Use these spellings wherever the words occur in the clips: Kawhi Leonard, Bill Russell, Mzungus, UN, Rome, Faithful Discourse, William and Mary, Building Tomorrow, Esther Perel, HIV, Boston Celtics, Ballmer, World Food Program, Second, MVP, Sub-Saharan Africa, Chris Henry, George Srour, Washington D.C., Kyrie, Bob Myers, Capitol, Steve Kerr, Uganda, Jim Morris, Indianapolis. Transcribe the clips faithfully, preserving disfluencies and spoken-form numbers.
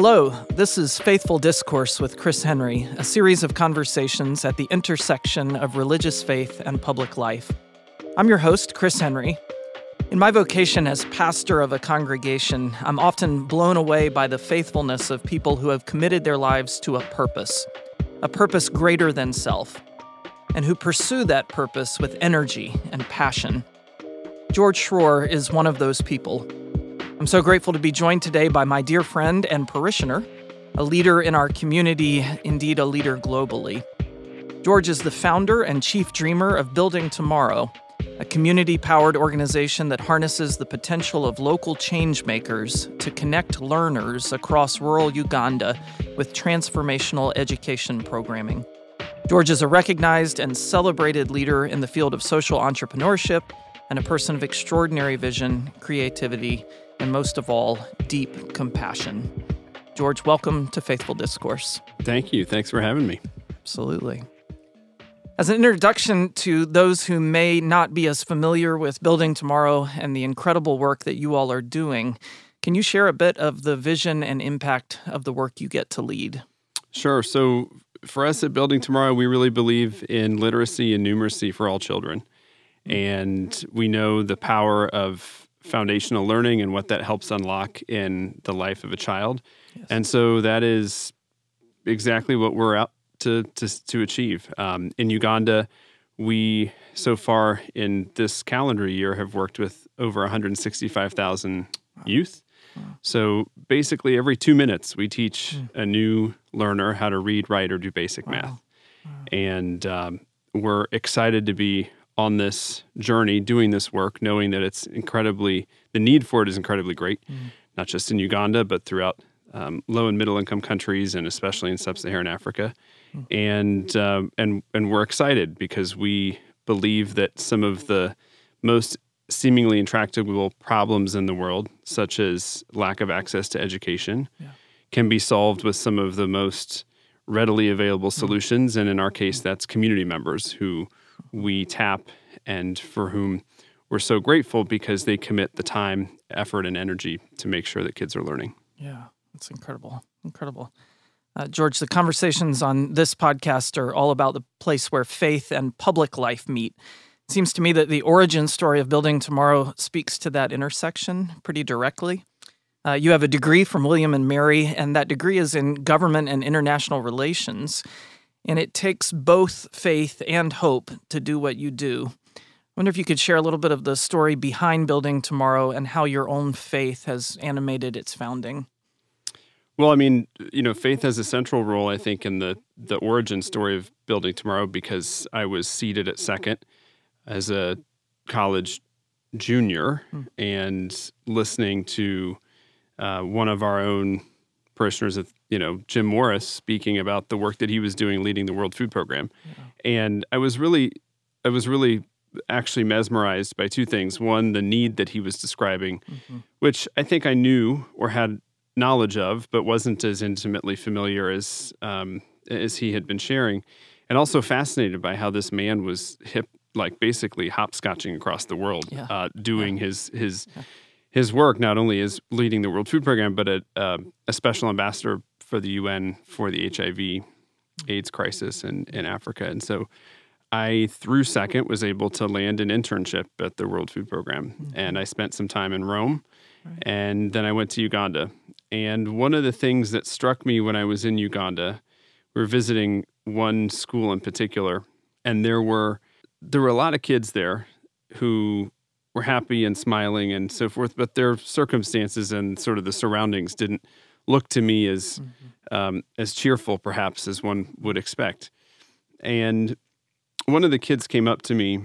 Hello, this is Faithful Discourse with Chris Henry, a series of conversations at the intersection of religious faith and public life. I'm your host, Chris Henry. In my vocation as pastor of a congregation, I'm often blown away by the faithfulness of people who have committed their lives to a purpose, a purpose greater than self, and who pursue that purpose with energy and passion. George Srour is one of those people. I'm so grateful to be joined today by my dear friend and parishioner, a leader in our community, indeed a leader globally. George is the founder and chief dreamer of Building Tomorrow, a community-powered organization that harnesses the potential of local changemakers to connect learners across rural Uganda with transformational education programming. George is a recognized and celebrated leader in the field of social entrepreneurship and a person of extraordinary vision, creativity, and most of all, deep compassion. George, welcome to Faithful Discourse. Thank you. Thanks for having me. Absolutely. As an introduction to those who may not be as familiar with Building Tomorrow and the incredible work that you all are doing, can you share a bit of the vision and impact of the work you get to lead? Sure. So for us at Building Tomorrow, we really believe in literacy and numeracy for all children. And we know the power of foundational learning and what that helps unlock in the life of a child. Yes. And so that is exactly what we're out to to, to achieve. Um, in Uganda, we so far in this calendar year have worked with over one hundred sixty-five thousand wow. youth. Wow. So basically every two minutes we teach mm. a new learner how to read, write, or do basic wow. math. Wow. And um, we're excited to be on this journey, doing this work, knowing that it's incredibly, the need for it is incredibly great, mm. not just in Uganda, but throughout um, low and middle income countries, and especially in Sub-Saharan Africa. Mm. And, um, and, and we're excited because we believe that some of the most seemingly intractable problems in the world, such as lack of access to education, yeah. can be solved with some of the most readily available solutions. Mm. And in our case, that's community members who we tap and for whom we're so grateful because they commit the time, effort, and energy to make sure that kids are learning. Yeah, that's incredible. Incredible. Uh, George, the conversations on this podcast are all about the place where faith and public life meet. It seems to me that the origin story of Building Tomorrow speaks to that intersection pretty directly. Uh, you have a degree from William and Mary, and that degree is in government and international relations. And it takes both faith and hope to do what you do. I wonder if you could share a little bit of the story behind Building Tomorrow and how your own faith has animated its founding. Well, I mean, you know, faith has a central role, I think, in the, the origin story of Building Tomorrow because I was seated at Second as a college junior mm. and listening to uh, one of our own parishioners, you know, Jim Morris, speaking about the work that he was doing leading the World Food Program. Yeah. And I was really, I was really actually mesmerized by two things. One, the need that he was describing, mm-hmm. which I think I knew or had knowledge of, but wasn't as intimately familiar as um, as he had been sharing. And also fascinated by how this man was hip, like basically hopscotching across the world, yeah. uh, doing yeah. his his. Yeah. His work not only is leading the World Food Program, but a, uh, a special ambassador for the U N for the H I V AIDS crisis in, in Africa. And so I, through Second, was able to land an internship at the World Food Program. Mm-hmm. And I spent some time in Rome, right. and then I went to Uganda. And one of the things that struck me when I was in Uganda, we were visiting one school in particular, and there were there were a lot of kids there who were happy and smiling and so forth, but their circumstances and sort of the surroundings didn't look to me as mm-hmm. um, as cheerful, perhaps, as one would expect. And one of the kids came up to me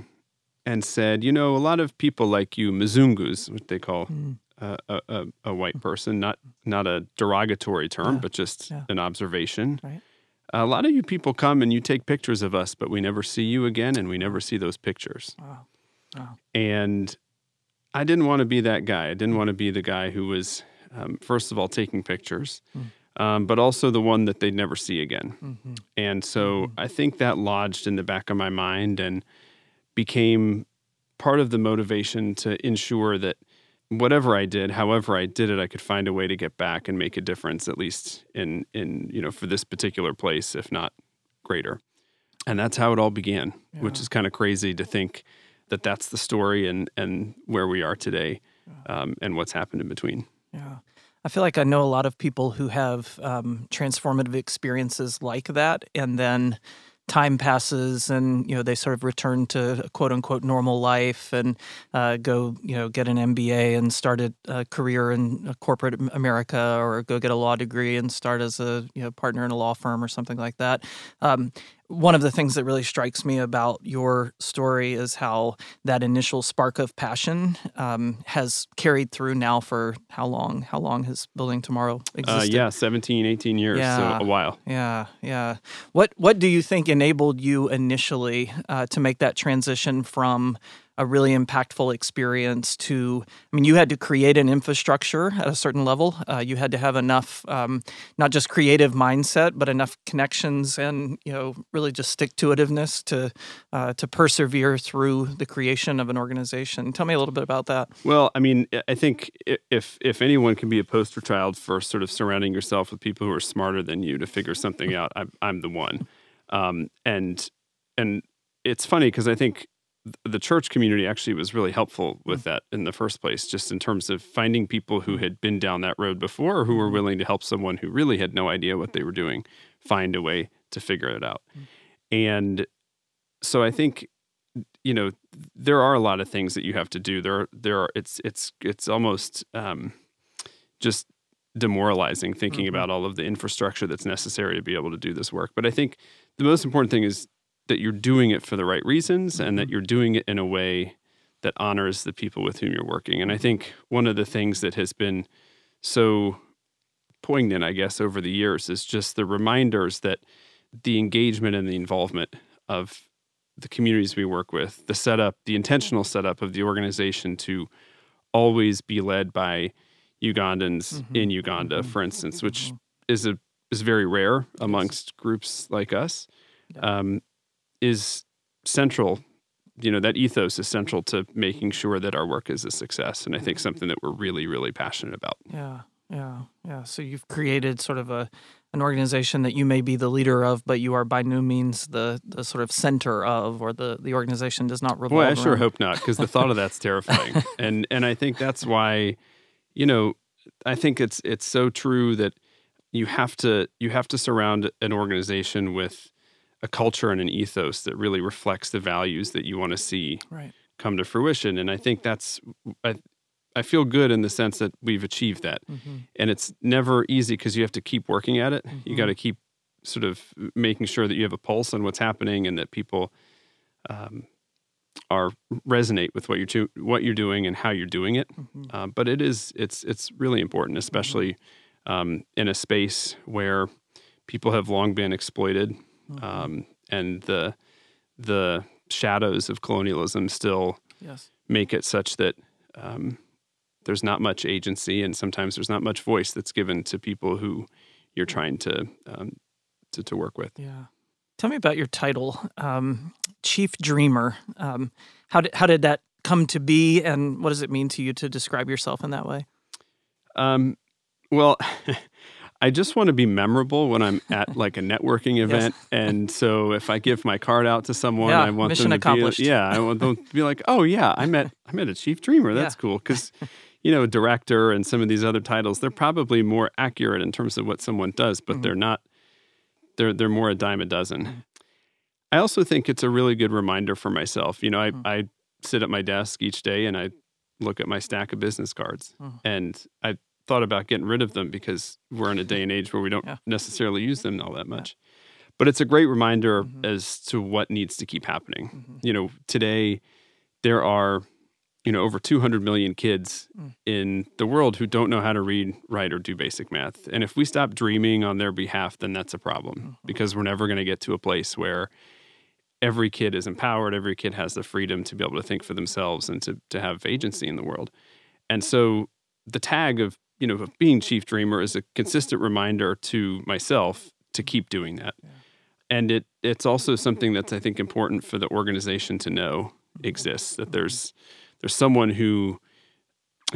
and said, you know, a lot of people like you, Mzungus, what they call mm. uh, a, a, a white person, not not a derogatory term, yeah. but just yeah. an observation. Right. A lot of you people come and you take pictures of us, but we never see you again, and we never see those pictures. Wow. Wow. And I didn't want to be that guy. I didn't want to be the guy who was, um, first of all, taking pictures, mm. um, but also the one that they'd never see again. Mm-hmm. And so mm-hmm. I think that lodged in the back of my mind and became part of the motivation to ensure that whatever I did, however I did it, I could find a way to get back and make a difference, at least in, in you know, for this particular place, if not greater. And that's how it all began, yeah. which is kind of crazy to think that that's the story and, and where we are today um, and what's happened in between. Yeah. I feel like I know a lot of people who have um, transformative experiences like that, and then time passes and, you know, they sort of return to a quote-unquote normal life and uh, go, you know, get an M B A and start a career in corporate America, or go get a law degree and start as a, you know, partner in a law firm or something like that. Um, one of the things that really strikes me about your story is how that initial spark of passion um, has carried through now for how long? How long has Building Tomorrow existed? Uh, yeah, seventeen, eighteen years, yeah. so a while. Yeah, yeah. What What do you think enabled you initially uh, to make that transition from a really impactful experience to, I mean, you had to create an infrastructure at a certain level. Uh, you had to have enough, um, not just creative mindset, but enough connections and, you know, really just stick-to-itiveness to, uh, to persevere through the creation of an organization. Tell me a little bit about that. Well, I mean, I think if, if anyone can be a poster child for sort of surrounding yourself with people who are smarter than you to figure something out, I'm, I'm the one. Um, and, and it's funny because I think the church community actually was really helpful with that in the first place, just in terms of finding people who had been down that road before, or who were willing to help someone who really had no idea what they were doing find a way to figure it out. And so I think, you know, there are a lot of things that you have to do. There, there are, it's, it's, it's almost um, just demoralizing thinking mm-hmm. about all of the infrastructure that's necessary to be able to do this work. But I think the most important thing is that you're doing it for the right reasons, and that you're doing it in a way that honors the people with whom you're working. And I think one of the things that has been so poignant, I guess, over the years is just the reminders that the engagement and the involvement of the communities we work with, the setup, the intentional setup of the organization to always be led by Ugandans mm-hmm. in Uganda, mm-hmm. for instance, which is a is very rare amongst yes. groups like us. Um, is central, you know, that ethos is central to making sure that our work is a success. And I think something that we're really, really passionate about. Yeah, yeah, yeah. So you've created sort of a an organization that you may be the leader of, but you are by no means the, the sort of center of, or the, the organization does not revolve Well, I sure around. Hope not, because the thought of that's terrifying. And and I think that's why, you know, I think it's it's so true that you have to you have to surround an organization with a culture and an ethos that really reflects the values that you want to see right. come to fruition. And I think that's, I, I feel good in the sense that we've achieved that. Mm-hmm. And it's never easy because you have to keep working at it. Mm-hmm. You got to keep sort of making sure that you have a pulse on what's happening, and that people um, are resonate with what you're, to, what you're doing and how you're doing it. Mm-hmm. Uh, but it is, it's, it's really important, especially mm-hmm. um, in a space where people have long been exploited. Um, and the the shadows of colonialism still yes. make it such that um, there's not much agency, and sometimes there's not much voice that's given to people who you're trying to um, to, to work with. Yeah. Tell me about your title, um, Chief Dreamer. Um, how did how did that come to be, and what does it mean to you to describe yourself in that way? Um, well. I just want to be memorable when I'm at like a networking event, yes. and so if I give my card out to someone, yeah, I want mission them to accomplished. Be yeah, I want them to be like, oh yeah, I met I met a chief dreamer. That's yeah. cool, because you know, director and some of these other titles, they're probably more accurate in terms of what someone does, but mm-hmm. they're not. They're they're more a dime a dozen. Mm-hmm. I also think it's a really good reminder for myself. You know, I mm-hmm. I sit at my desk each day and I look at my stack of business cards, mm-hmm. and I. thought about getting rid of them because we're in a day and age where we don't yeah. necessarily use them all that much. Yeah. But it's a great reminder mm-hmm. as to what needs to keep happening. Mm-hmm. You know, today there are, you know, over two hundred million kids mm. in the world who don't know how to read, write, or do basic math. And if we stop dreaming on their behalf, then that's a problem mm-hmm. because we're never going to get to a place where every kid is empowered, every kid has the freedom to be able to think for themselves and to, to have agency in the world. And so the tag of you know, of being Chief Dreamer is a consistent reminder to myself to keep doing that. Yeah. And it it's also something that's, I think, important for the organization to know exists, that there's there's someone who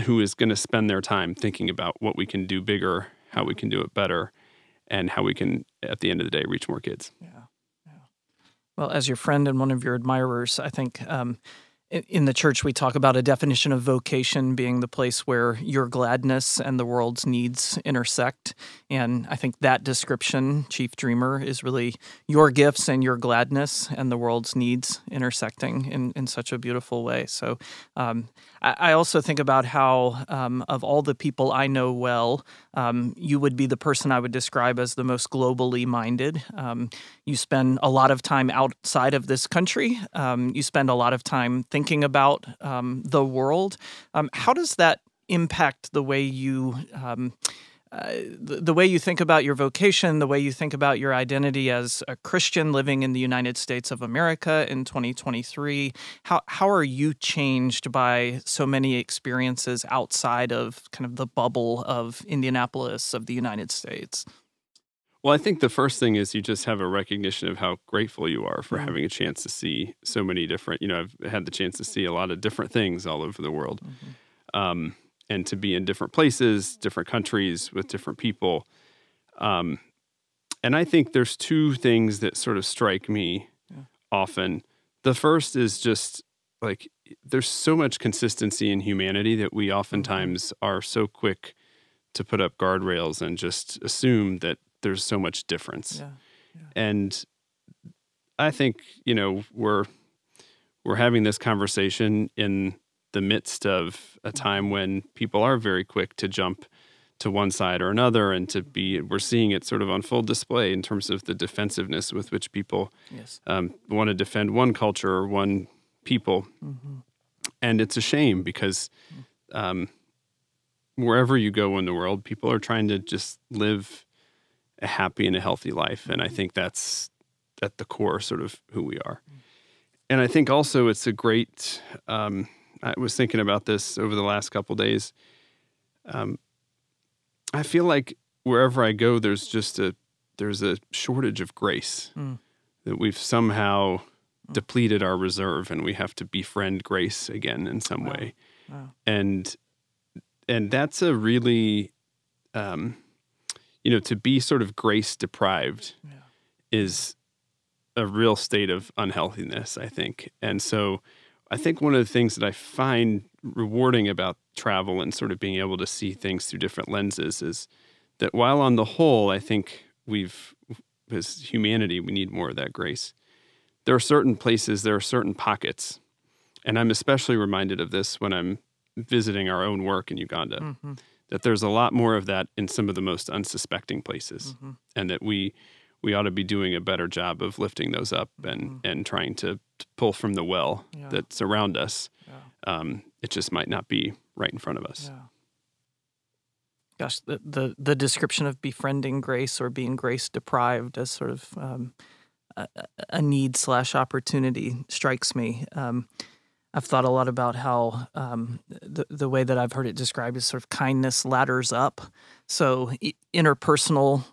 who is going to spend their time thinking about what we can do bigger, how we can do it better, and how we can, at the end of the day, reach more kids. Yeah. yeah. Well, as your friend and one of your admirers, I think um, in the church we talk about a definition of vocation being the place where your gladness and the world's needs intersect. And I think that description, Chief Dreamer, is really your gifts and your gladness and the world's needs intersecting in, in such a beautiful way. So um, I, I also think about how, um, of all the people I know well, Um, you would be the person I would describe as the most globally minded. Um, you spend a lot of time outside of this country. Um, you spend a lot of time thinking about um, the world. Um, how does that impact the way you um, uh, the, the way you think about your vocation, the way you think about your identity as a Christian living in the United States of America in twenty twenty-three? How how are you changed by so many experiences outside of kind of the bubble of Indianapolis, of the United States? Well, I think the first thing is you just have a recognition of how grateful you are for mm-hmm. having a chance to see so many different, you know, I've had the chance to see a lot of different things all over the world. Mm-hmm. Um, and to be in different places, different countries, with different people. Um, and I think there's two things that sort of strike me yeah. often. The first is just, like, there's so much consistency in humanity that we oftentimes are so quick to put up guardrails and just assume that there's so much difference. Yeah. Yeah. And I think, you know, we're we're having this conversation in the midst of a time when people are very quick to jump to one side or another, and to be, we're seeing it sort of on full display in terms of the defensiveness with which people yes. um, want to defend one culture or one people. Mm-hmm. And it's a shame because um, wherever you go in the world, people are trying to just live a happy and a healthy life. Mm-hmm. And I think that's at the core sort of who we are. Mm-hmm. And I think also it's a great... Um, I was thinking about this over the last couple of days. Um, I feel like wherever I go, there's just a there's a shortage of grace mm. that we've somehow mm. depleted our reserve, and we have to befriend grace again in some wow. way. Wow. And and that's a really, um, you know, to be sort of grace deprived yeah. is a real state of unhealthiness, I think, and so. I think one of the things that I find rewarding about travel and sort of being able to see things through different lenses is that while on the whole, I think we've, as humanity, we need more of that grace. There are certain places, there are certain pockets. And I'm especially reminded of this when I'm visiting our own work in Uganda, mm-hmm. that there's a lot more of that in some of the most unsuspecting places, mm-hmm. and that we... we ought to be doing a better job of lifting those up and, mm-hmm. and trying to, to pull from the well yeah. that's around us. Yeah. Um, it just might not be right in front of us. Yeah. Gosh, the, the the description of befriending grace or being grace deprived as sort of um, a, a need slash opportunity strikes me. Um, I've thought a lot about how um, the, the way that I've heard it described is sort of kindness ladders up. So e- interpersonal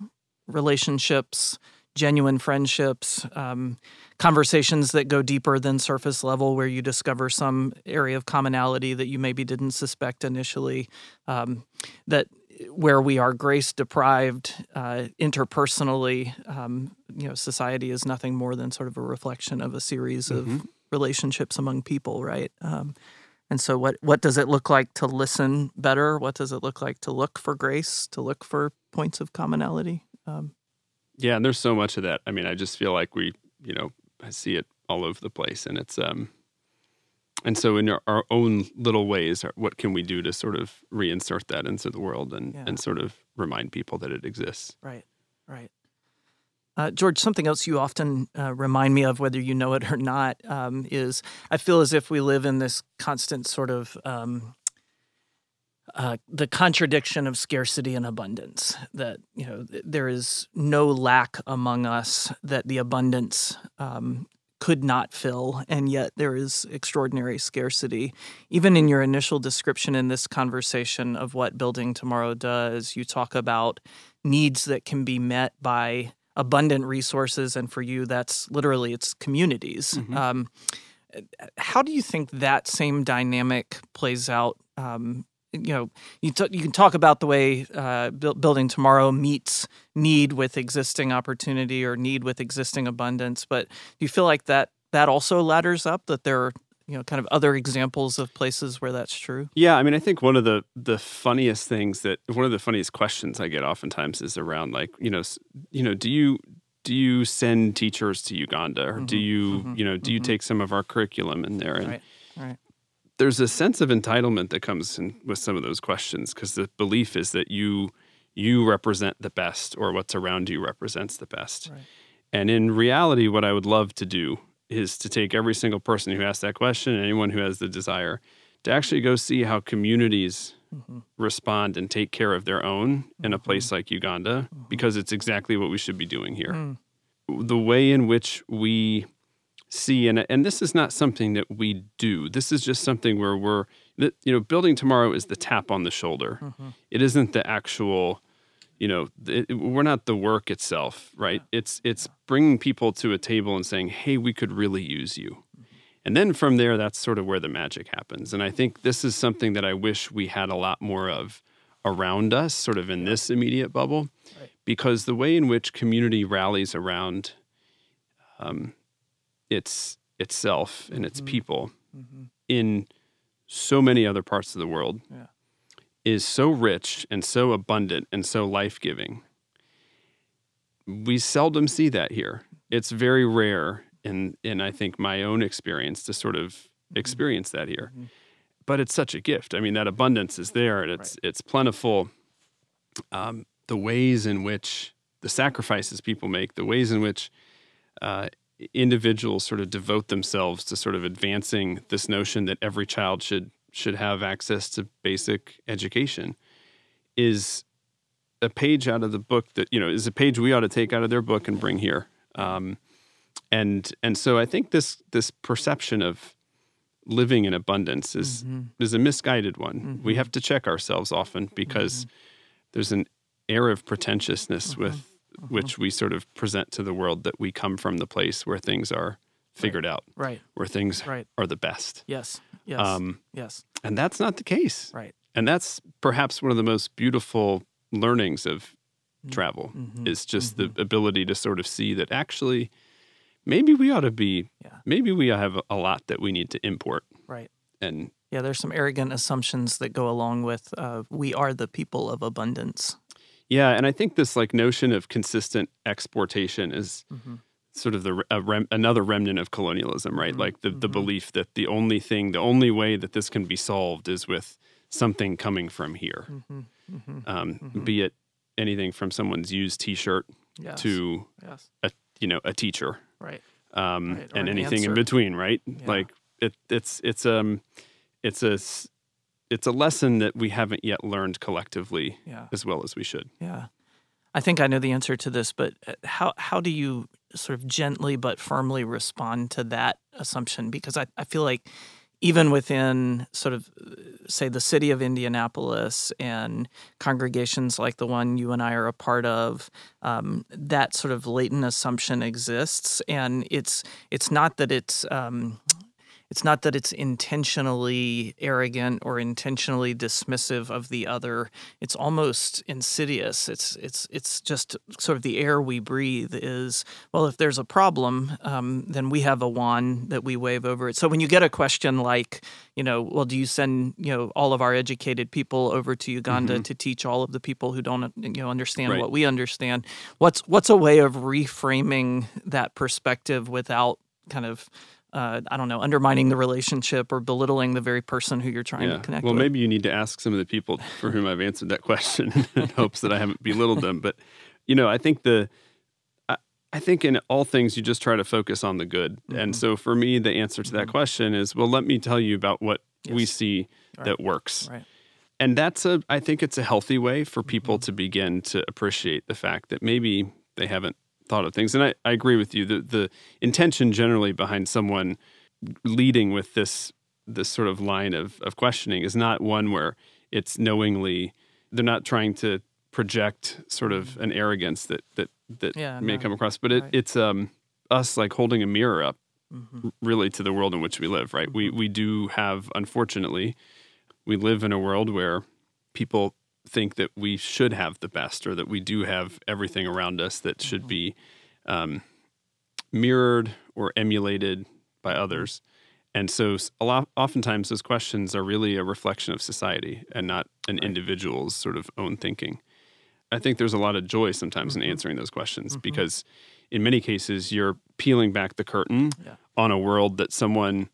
relationships, genuine friendships, um, conversations that go deeper than surface level where you discover some area of commonality that you maybe didn't suspect initially, um, that where we are grace deprived uh, interpersonally, um, you know, society is nothing more than sort of a reflection of a series mm-hmm. of relationships among people, right? Um, and so what, what does it look like to listen better? What does it look like to look for grace, to look for points of commonality? Um, yeah, and there's so much of that. I mean, I just feel like we, you know, I see it all over the place, and it's, um, and so in our, our own little ways, what can we do to sort of reinsert that into the world and, yeah. and sort of remind people that it exists? Right, right. Uh, George, something else you often uh, remind me of, whether you know it or not, um, is I feel as if we live in this constant sort of um, Uh, the contradiction of scarcity and abundance, that, you know, th- there is no lack among us, that the abundance um, could not fill, and yet there is extraordinary scarcity. Even in your initial description in this conversation of what Building Tomorrow does, you talk about needs that can be met by abundant resources, and for you, that's literally, it's communities. Mm-hmm. Um, how do you think that same dynamic plays out um you know, you, t- you can talk about the way uh, bu- Building Tomorrow meets need with existing opportunity or need with existing abundance, but do you feel like that that also ladders up, that there are, you know, kind of other examples of places where that's true? Yeah, I mean, I think one of the the funniest things that, one of the funniest questions I get oftentimes is around, like, you know, you know, do you do you send teachers to Uganda, or mm-hmm, do you, mm-hmm, you know, do mm-hmm. you take some of our curriculum in there? And right, right. There's a sense of entitlement that comes in with some of those questions, because the belief is that you you represent the best, or what's around you represents the best. Right. And in reality, what I would love to do is to take every single person who asks that question, and anyone who has the desire, to actually go see how communities mm-hmm. respond and take care of their own mm-hmm. in a place like Uganda, mm-hmm. because it's exactly what we should be doing here. Mm. The way in which we see, and, and this is not something that we do, this is just something where we're, you know, Building Tomorrow is the tap on the shoulder. Mm-hmm. It isn't the actual... You know, it, we're not the work itself, right? Yeah. It's it's bringing people to a table and saying, hey, we could really use you. Mm-hmm. And then from there, that's sort of where the magic happens. And I think this is something that I wish we had a lot more of around us, sort of in yeah. this immediate bubble, right. because the way in which community rallies around um, its itself and mm-hmm. its people mm-hmm. in so many other parts of the world yeah. is so rich and so abundant and so life-giving. We seldom see that here. It's very rare in, in I think, my own experience to sort of mm-hmm. experience that here. Mm-hmm. But it's such a gift. I mean, that abundance is there, and it's right. it's plentiful. Um, the ways in which the sacrifices people make, the ways in which uh, individuals sort of devote themselves to sort of advancing this notion that every child should should have access to basic education is a page out of the book that, you know, is a page we ought to take out of their book and bring here. Um, and and so I think this this perception of living in abundance is mm-hmm. is a misguided one. Mm-hmm. We have to check ourselves often, because mm-hmm. there's an air of pretentiousness mm-hmm. with mm-hmm. which we sort of present to the world that we come from the place where things are figured right. out, right? Where things right. are the best. Yes, yes, um, yes. And that's not the case, right? And that's perhaps one of the most beautiful learnings of mm-hmm. travel mm-hmm. is just mm-hmm. the ability to sort of see that actually, maybe we ought to be, yeah. maybe we have a lot that we need to import, right? And yeah, there's some arrogant assumptions that go along with uh, we are the people of abundance. Yeah, and I think this like notion of consistent exportation is. Mm-hmm. sort of the a rem, another remnant of colonialism, right? Mm-hmm. Like the, the mm-hmm. belief that the only thing, the only way that this can be solved is with something coming from here, mm-hmm. Mm-hmm. Um, mm-hmm. be it anything from someone's used T-shirt yes. to yes. a you know a teacher, right? Um, right. And an anything answer. In between, right? Yeah. Like it, it's it's um it's a it's a lesson that we haven't yet learned collectively yeah. as well as we should. Yeah, I think I know the answer to this, but how how do you sort of gently but firmly respond to that assumption? Because I, I feel like even within sort of, say, the city of Indianapolis and congregations like the one you and I are a part of, um, that sort of latent assumption exists. And it's it's not that it's um, it's not that it's intentionally arrogant or intentionally dismissive of the other. It's almost insidious. It's it's it's just sort of the air we breathe is, well, if there's a problem, um, then we have a wand that we wave over it. So when you get a question like, you know, well, do you send, you know, all of our educated people over to Uganda mm-hmm. to teach all of the people who don't, you know, understand right. what we understand? What's what's a way of reframing that perspective without kind of Uh, I don't know, undermining the relationship or belittling the very person who you're trying yeah. to connect well, with? Well, maybe you need to ask some of the people for whom I've answered that question in hopes that I haven't belittled them. But, you know, I think the, I, I think in all things, you just try to focus on the good. Mm-hmm. And so for me, the answer to that mm-hmm. question is, well, let me tell you about what yes. we see right. that works. Right. And that's a, I think it's a healthy way for people mm-hmm. to begin to appreciate the fact that maybe they haven't thought of things. And I, I agree with you. The the intention generally behind someone leading with this this sort of line of, of questioning is not one where it's knowingly, they're not trying to project sort of an arrogance that that, that yeah, may no, come across. But it, right. it's um us like holding a mirror up mm-hmm. really to the world in which we live, right? Mm-hmm. We we do have, unfortunately, we live in a world where people think that we should have the best, or that we do have everything around us that should be um, mirrored or emulated by others. And so a lot, oftentimes those questions are really a reflection of society and not an right. individual's sort of own thinking. I think there's a lot of joy sometimes mm-hmm. in answering those questions mm-hmm. because in many cases you're peeling back the curtain yeah. on a world that someone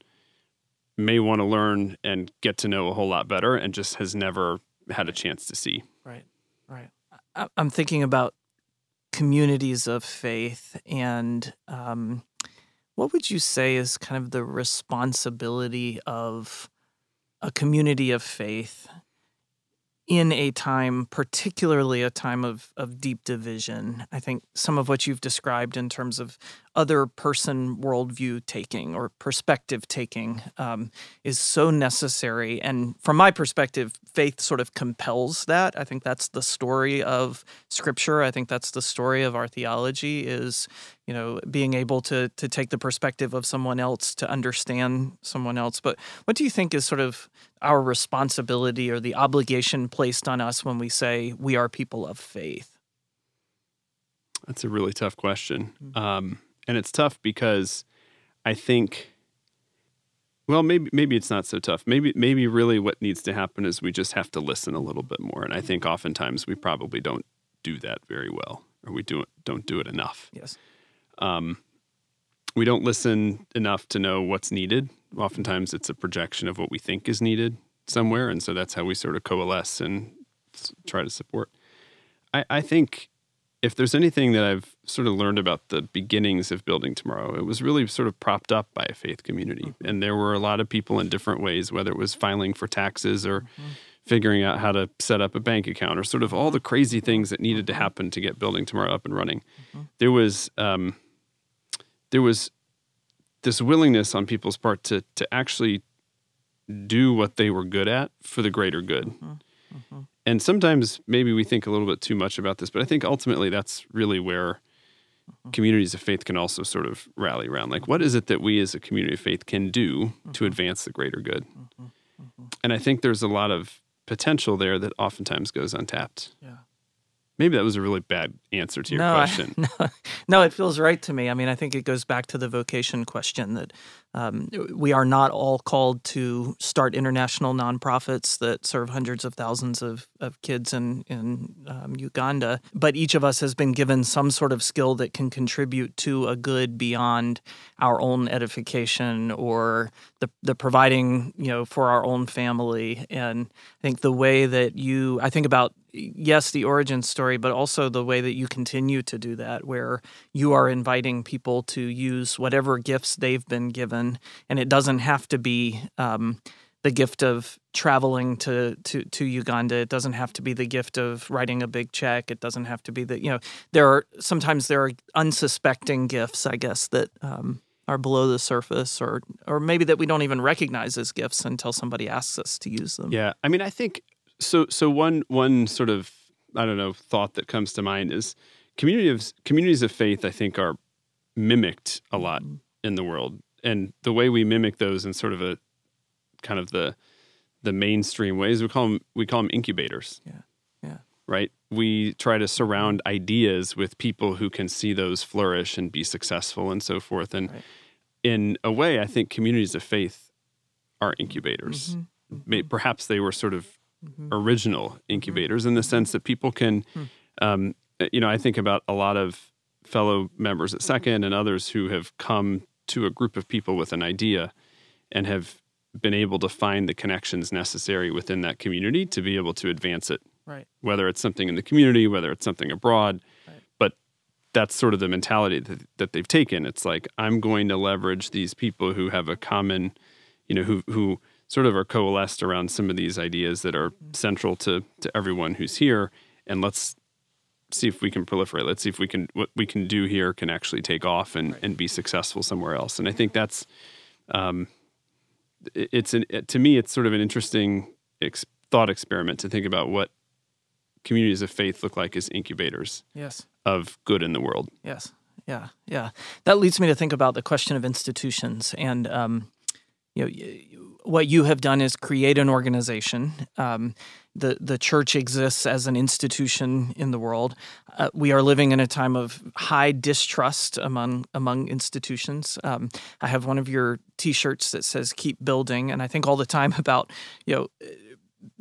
may want to learn and get to know a whole lot better and just has never had a chance to see. Right, right. I'm thinking about communities of faith and um, what would you say is kind of the responsibility of a community of faith in a time, particularly a time of, of deep division? I think some of what you've described in terms of other person worldview taking or perspective taking um, is so necessary. And from my perspective, faith sort of compels that. I think that's the story of Scripture. I think that's the story of our theology is, you know, being able to to take the perspective of someone else, to understand someone else. But what do you think is sort of our responsibility or the obligation placed on us when we say we are people of faith? That's a really tough question. Mm-hmm. Um, and it's tough because I think, well, maybe maybe it's not so tough. Maybe maybe really what needs to happen is we just have to listen a little bit more. And I think oftentimes we probably don't do that very well, or we do, don't do it enough. Yes. Um, we don't listen enough to know what's needed. Oftentimes it's a projection of what we think is needed somewhere, and so that's how we sort of coalesce and try to support. I, I think if there's anything that I've sort of learned about the beginnings of Building Tomorrow, it was really sort of propped up by a faith community. Mm-hmm. And there were a lot of people in different ways, whether it was filing for taxes or mm-hmm. figuring out how to set up a bank account or sort of all the crazy things that needed to happen to get Building Tomorrow up and running. Mm-hmm. There was um, there was this willingness on people's part to to actually do what they were good at for the greater good. Mm-hmm. Mm-hmm. And sometimes maybe we think a little bit too much about this, but I think ultimately that's really where mm-hmm. communities of faith can also sort of rally around. Like, what is it that we as a community of faith can do mm-hmm. to advance the greater good? Mm-hmm. Mm-hmm. And I think there's a lot of potential there that oftentimes goes untapped. Yeah. Maybe that was a really bad answer to your no, question. I, no, no, it feels right to me. I mean, I think it goes back to the vocation question that um, we are not all called to start international nonprofits that serve hundreds of thousands of, of kids in, in um, Uganda. But each of us has been given some sort of skill that can contribute to a good beyond our own edification or the, the providing, you know, for our own family. And I think the way that you – I think about – yes, the origin story, but also the way that you continue to do that, where you are inviting people to use whatever gifts they've been given, and it doesn't have to be um, the gift of traveling to, to, to Uganda. It doesn't have to be the gift of writing a big check. It doesn't have to be the, you know, there are sometimes there are unsuspecting gifts, I guess, that um, are below the surface, or or maybe that we don't even recognize as gifts until somebody asks us to use them. Yeah, I mean, I think. So so one one sort of, I don't know, thought that comes to mind is community of, communities of faith, I think, are mimicked a lot in the world. And the way we mimic those in sort of a kind of the the mainstream ways, we call them, we call them incubators. Yeah, yeah. Right? We try to surround ideas with people who can see those flourish and be successful and so forth. And right. in a way, I think communities of faith are incubators. Mm-hmm, mm-hmm. Perhaps they were sort of Mm-hmm. original incubators in the sense that people can, mm-hmm. um, you know, I think about a lot of fellow members at Second and others who have come to a group of people with an idea and have been able to find the connections necessary within that community to be able to advance it. Right. Whether it's something in the community, whether it's something abroad, right. but that's sort of the mentality that, that they've taken. It's like, I'm going to leverage these people who have a common, you know, who, who, sort of are coalesced around some of these ideas that are central to to everyone who's here, and let's see if we can proliferate. Let's see if we can what we can do here can actually take off and, right. and be successful somewhere else. And I think that's, um, it's an, to me, it's sort of an interesting ex- thought experiment to think about what communities of faith look like as incubators yes. of good in the world. Yes, yeah, yeah. That leads me to think about the question of institutions and, um, you know, what you have done is create an organization. Um, the the church exists as an institution in the world. Uh, we are living in a time of high distrust among among institutions. Um, I have one of your T-shirts that says "Keep Building," and I think all the time about you know.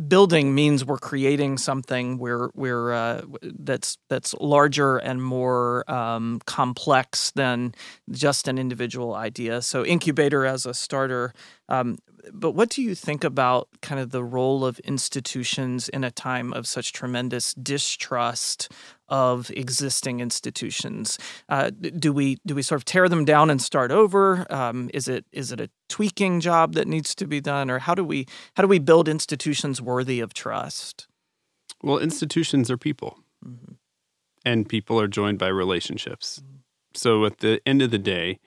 Building means we're creating something we're, we're, uh, that's that's larger and more um, complex than just an individual idea. So incubator as a starter. Um, but what do you think about kind of the role of institutions in a time of such tremendous distrust of existing institutions? Uh, do we do we sort of tear them down and start over? Um, is it is it a tweaking job that needs to be done, or how do we how do we build institutions worthy of trust? Well, institutions are people, mm-hmm. and people are joined by relationships. Mm-hmm. So at the end of the day,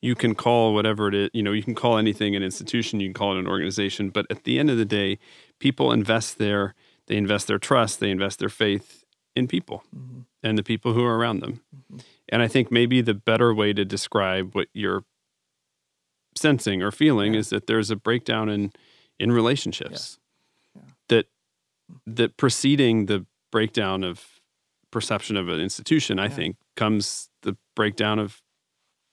you can call whatever it is, you know, you can call anything an institution, you can call it an organization, but at the end of the day, people invest their, they invest their trust, they invest their faith in people mm-hmm. and the people who are around them. Mm-hmm. And I think maybe the better way to describe what you're sensing or feeling yeah. is that there's a breakdown in, in relationships yeah. Yeah. that, that preceding the breakdown of perception of an institution, I yeah. think, comes the breakdown of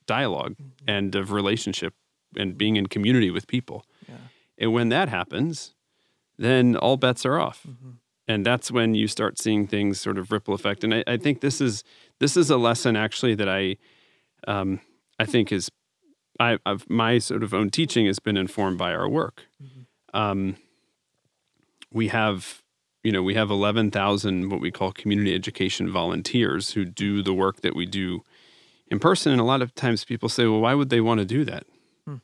dialogue mm-hmm. and of relationship and being in community with people. Yeah. And when that happens, then all bets are off. Mm-hmm. And that's when you start seeing things sort of ripple effect. And I, I think this is this is a lesson actually that I um, I think is I I've, my sort of own teaching has been informed by our work. Mm-hmm. Um, we have you know we have eleven thousand what we call community education volunteers who do the work that we do in person, and a lot of times people say, well, why would they want to do that? Hmm.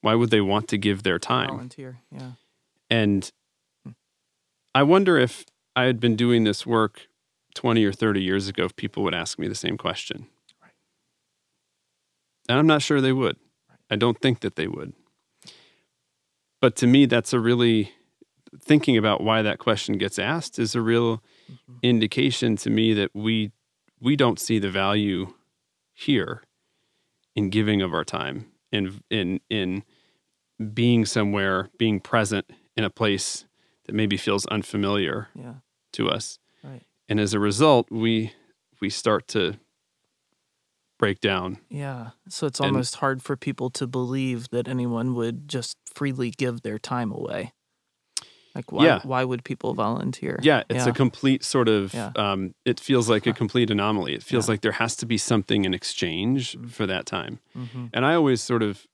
Why would they want to give their time? Volunteer, yeah. And hmm. I wonder if I had been doing this work twenty or thirty years ago, if people would ask me the same question. Right. And I'm not sure they would. Right. I don't think that they would. But to me, that's a really, thinking about why that question gets asked is a real mm-hmm. indication to me that we we don't see the value here in giving of our time, in in in being somewhere, being present in a place that maybe feels unfamiliar yeah. to us. Right. And as a result, we we start to break down. Yeah. So it's almost and, hard for people to believe that anyone would just freely give their time away. Like why yeah. why would people volunteer? Yeah, it's yeah. a complete sort of, yeah. um, it feels like a complete anomaly. It feels yeah. like there has to be something in exchange mm-hmm. for that time. Mm-hmm. And I always sort of,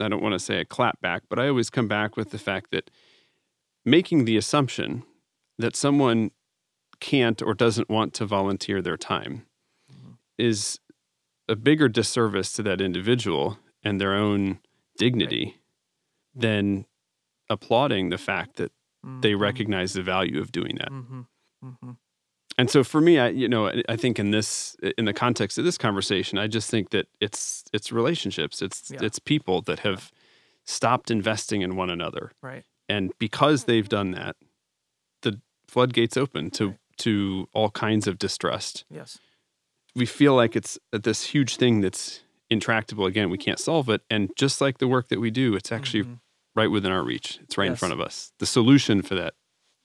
I don't want to say a clap back, but I always come back with the fact that making the assumption that someone can't or doesn't want to volunteer their time mm-hmm. is a bigger disservice to that individual and their own dignity right. mm-hmm. than applauding the fact that they recognize the value of doing that. Mm-hmm. Mm-hmm. And so for me, I, you know, I think in this, in the context of this conversation, I just think that it's, it's relationships. It's, yeah. it's people that have stopped investing in one another. Right. And because they've done that, the floodgates open to, right. to all kinds of distrust. Yes. We feel like it's this huge thing that's intractable. Again, we can't solve it. And just like the work that we do, it's actually mm-hmm. right within our reach. It's right yes. in front of us. The solution for that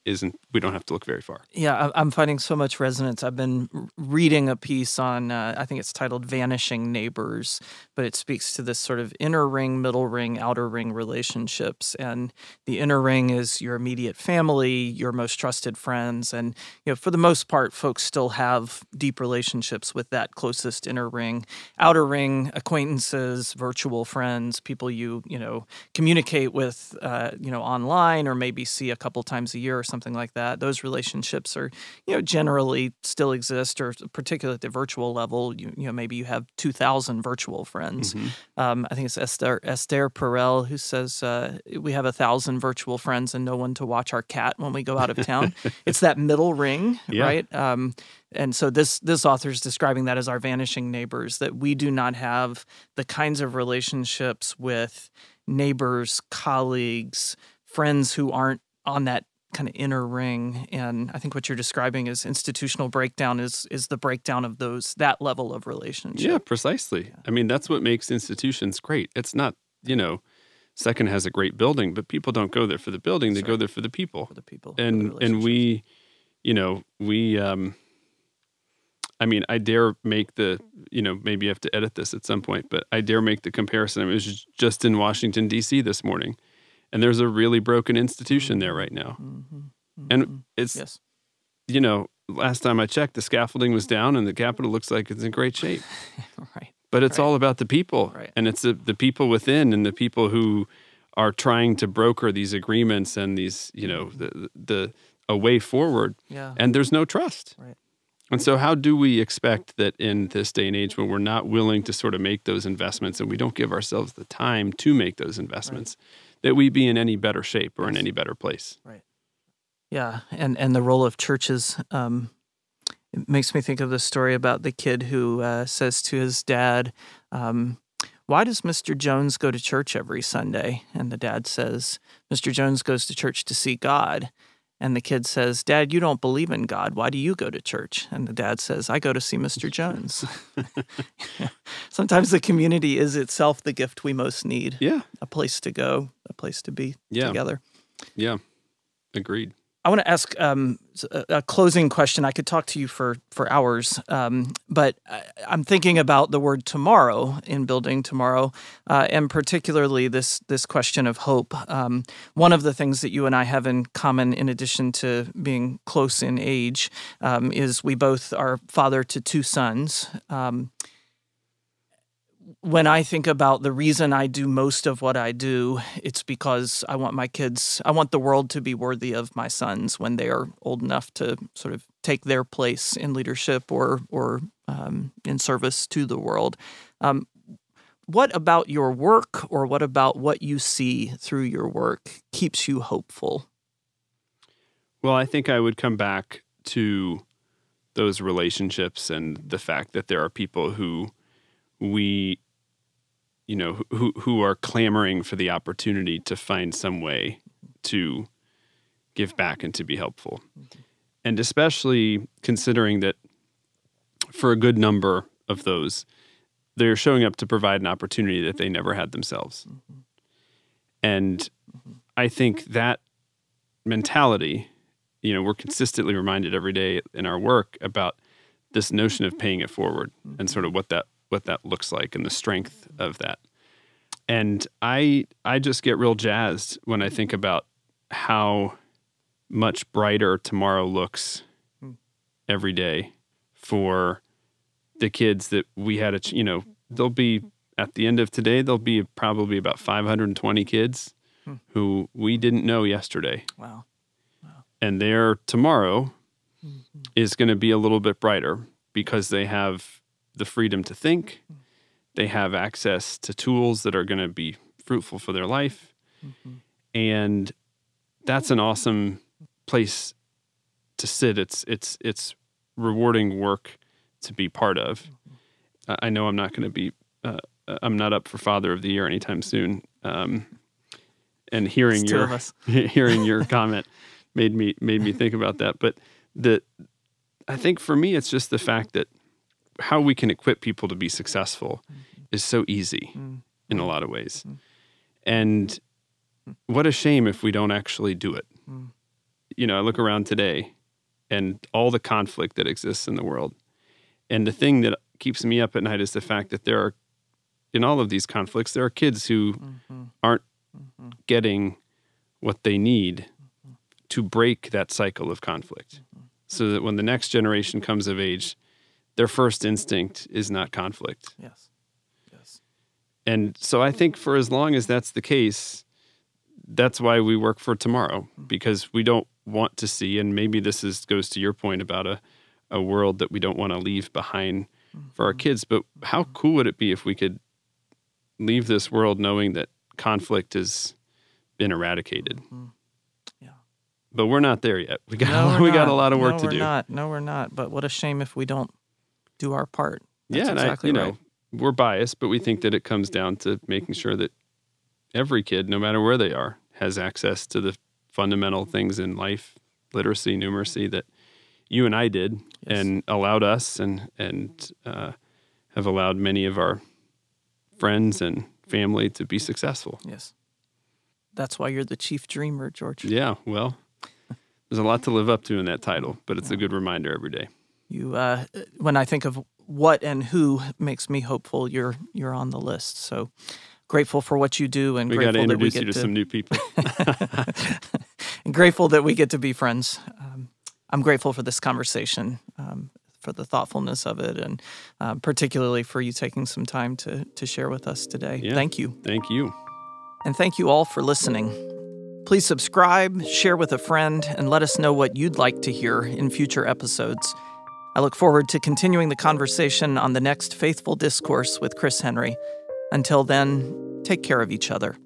isn't, we don't have to look very far. Yeah, I'm finding so much resonance. I've been reading a piece on, uh, I think it's titled Vanishing Neighbors, but it speaks to this sort of inner ring, middle ring, outer ring relationships. And the inner ring is your immediate family, your most trusted friends. And, you know, for the most part, folks still have deep relationships with that closest inner ring. Outer ring, acquaintances, virtual friends, people you, you know, communicate with, uh, you know, online or maybe see a couple times a year or something like that. Those relationships are, you know, generally still exist, or particularly at the virtual level, you, you know, maybe you have two thousand virtual friends. Mm-hmm. Um, I think it's Esther, Esther Perel who says, uh, we have a thousand virtual friends and no one to watch our cat when we go out of town. It's that middle ring, yeah. right? Um, and so this this author is describing that as our vanishing neighbors, that we do not have the kinds of relationships with neighbors, colleagues, friends who aren't on that kind of inner ring. And I think what you're describing is institutional breakdown is is the breakdown of those, that level of relationship. Yeah, precisely. Yeah. I mean, that's what makes institutions great. It's not, you know, Second has a great building, but people don't go there for the building. They Sorry. go there for the people. For the people. And, the and we, you know, we, um, I mean, I dare make the, you know, maybe you have to edit this at some point, but I dare make the comparison. I mean, it was just in Washington, D C this morning, and there's a really broken institution there right now. Mm-hmm. Mm-hmm. And it's, yes. you know, last time I checked, the scaffolding was down and the Capitol looks like it's in great shape. Right. But it's right. all about the people. Right. And it's the, the people within and the people who are trying to broker these agreements and these, you know, the, the a way forward. Yeah. And there's no trust. Right. And so how do we expect that in this day and age when we're not willing to sort of make those investments and we don't give ourselves the time to make those investments, right. that we be in any better shape or in any better place? Right. Yeah, and, and the role of churches. Um, it makes me think of the story about the kid who uh, says to his dad, um, why does Mister Jones go to church every Sunday? And the dad says, Mister Jones goes to church to see God. And the kid says, Dad, you don't believe in God. Why do you go to church? And the dad says, I go to see Mister Jones. Sometimes the community is itself the gift we most need. Yeah. A place to go, a place to be yeah. together. Yeah. Agreed. I want to ask um, a, a closing question. I could talk to you for, for hours, um, but I, I'm thinking about the word tomorrow in Building Tomorrow, uh, and particularly this this question of hope. Um, one of the things that you and I have in common, in addition to being close in age, um, is we both are father to two sons. Um, When I think about the reason I do most of what I do, it's because I want my kids, I want the world to be worthy of my sons when they are old enough to sort of take their place in leadership or or um, in service to the world. Um, what about your work or what about what you see through your work keeps you hopeful? Well, I think I would come back to those relationships and the fact that there are people who we, you know, who who are clamoring for the opportunity to find some way to give back and to be helpful. And especially considering that for a good number of those, they're showing up to provide an opportunity that they never had themselves. And I think that mentality, you know, we're consistently reminded every day in our work about this notion of paying it forward and sort of what that what that looks like and the strength of that. And I I just get real jazzed when I think about how much brighter tomorrow looks every day for the kids that we had, a, you know, they'll be, at the end of today, there'll be probably about five hundred twenty kids hmm. who we didn't know yesterday. Wow. wow. And their tomorrow mm-hmm. is going to be a little bit brighter because they have the freedom to think. They have access to tools that are going to be fruitful for their life. Mm-hmm. And that's an awesome place to sit. It's it's it's rewarding work to be part of. Uh, I know I'm not going to be, uh, I'm not up for Father of the Year anytime soon. Um, and hearing your hearing your comment made me made me think about that. But the I think for me, it's just the fact that how we can equip people to be successful is so easy in a lot of ways. And what a shame if we don't actually do it. You know, I look around today and all the conflict that exists in the world. And the thing that keeps me up at night is the fact that there are, in all of these conflicts, there are kids who aren't getting what they need to break that cycle of conflict. So that when the next generation comes of age, their first instinct is not conflict. Yes. Yes. And so I think for as long as that's the case, that's why we work for tomorrow, because we don't want to see, and maybe this is goes to your point about a, a world that we don't want to leave behind for our kids, but how cool would it be if we could leave this world knowing that conflict has been eradicated? Mm-hmm. But we're not there yet. We got no, we not. got a lot of work no, to do. No, we're not. No, we're not. But what a shame if we don't do our part. That's yeah, exactly I, you right. know, we're biased, but we think that it comes down to making sure that every kid, no matter where they are, has access to the fundamental things in life, literacy, numeracy, that you and I did yes. and allowed us and and uh, have allowed many of our friends and family to be successful. Yes. that's why you're the chief dreamer, George. Yeah, well, there's a lot to live up to in that title, but it's yeah. a good reminder every day. You, uh, when I think of what and who makes me hopeful, you're you're on the list. So grateful for what you do, and we grateful that we get to introduce you to some new people. And grateful that we get to be friends. Um, I'm grateful for this conversation, um, for the thoughtfulness of it, and uh, particularly for you taking some time to to share with us today. Yeah. Thank you. Thank you. And thank you all for listening. Please subscribe, share with a friend, and let us know what you'd like to hear in future episodes. I look forward to continuing the conversation on the next Faithful Discourse with Chris Henry. Until then, take care of each other.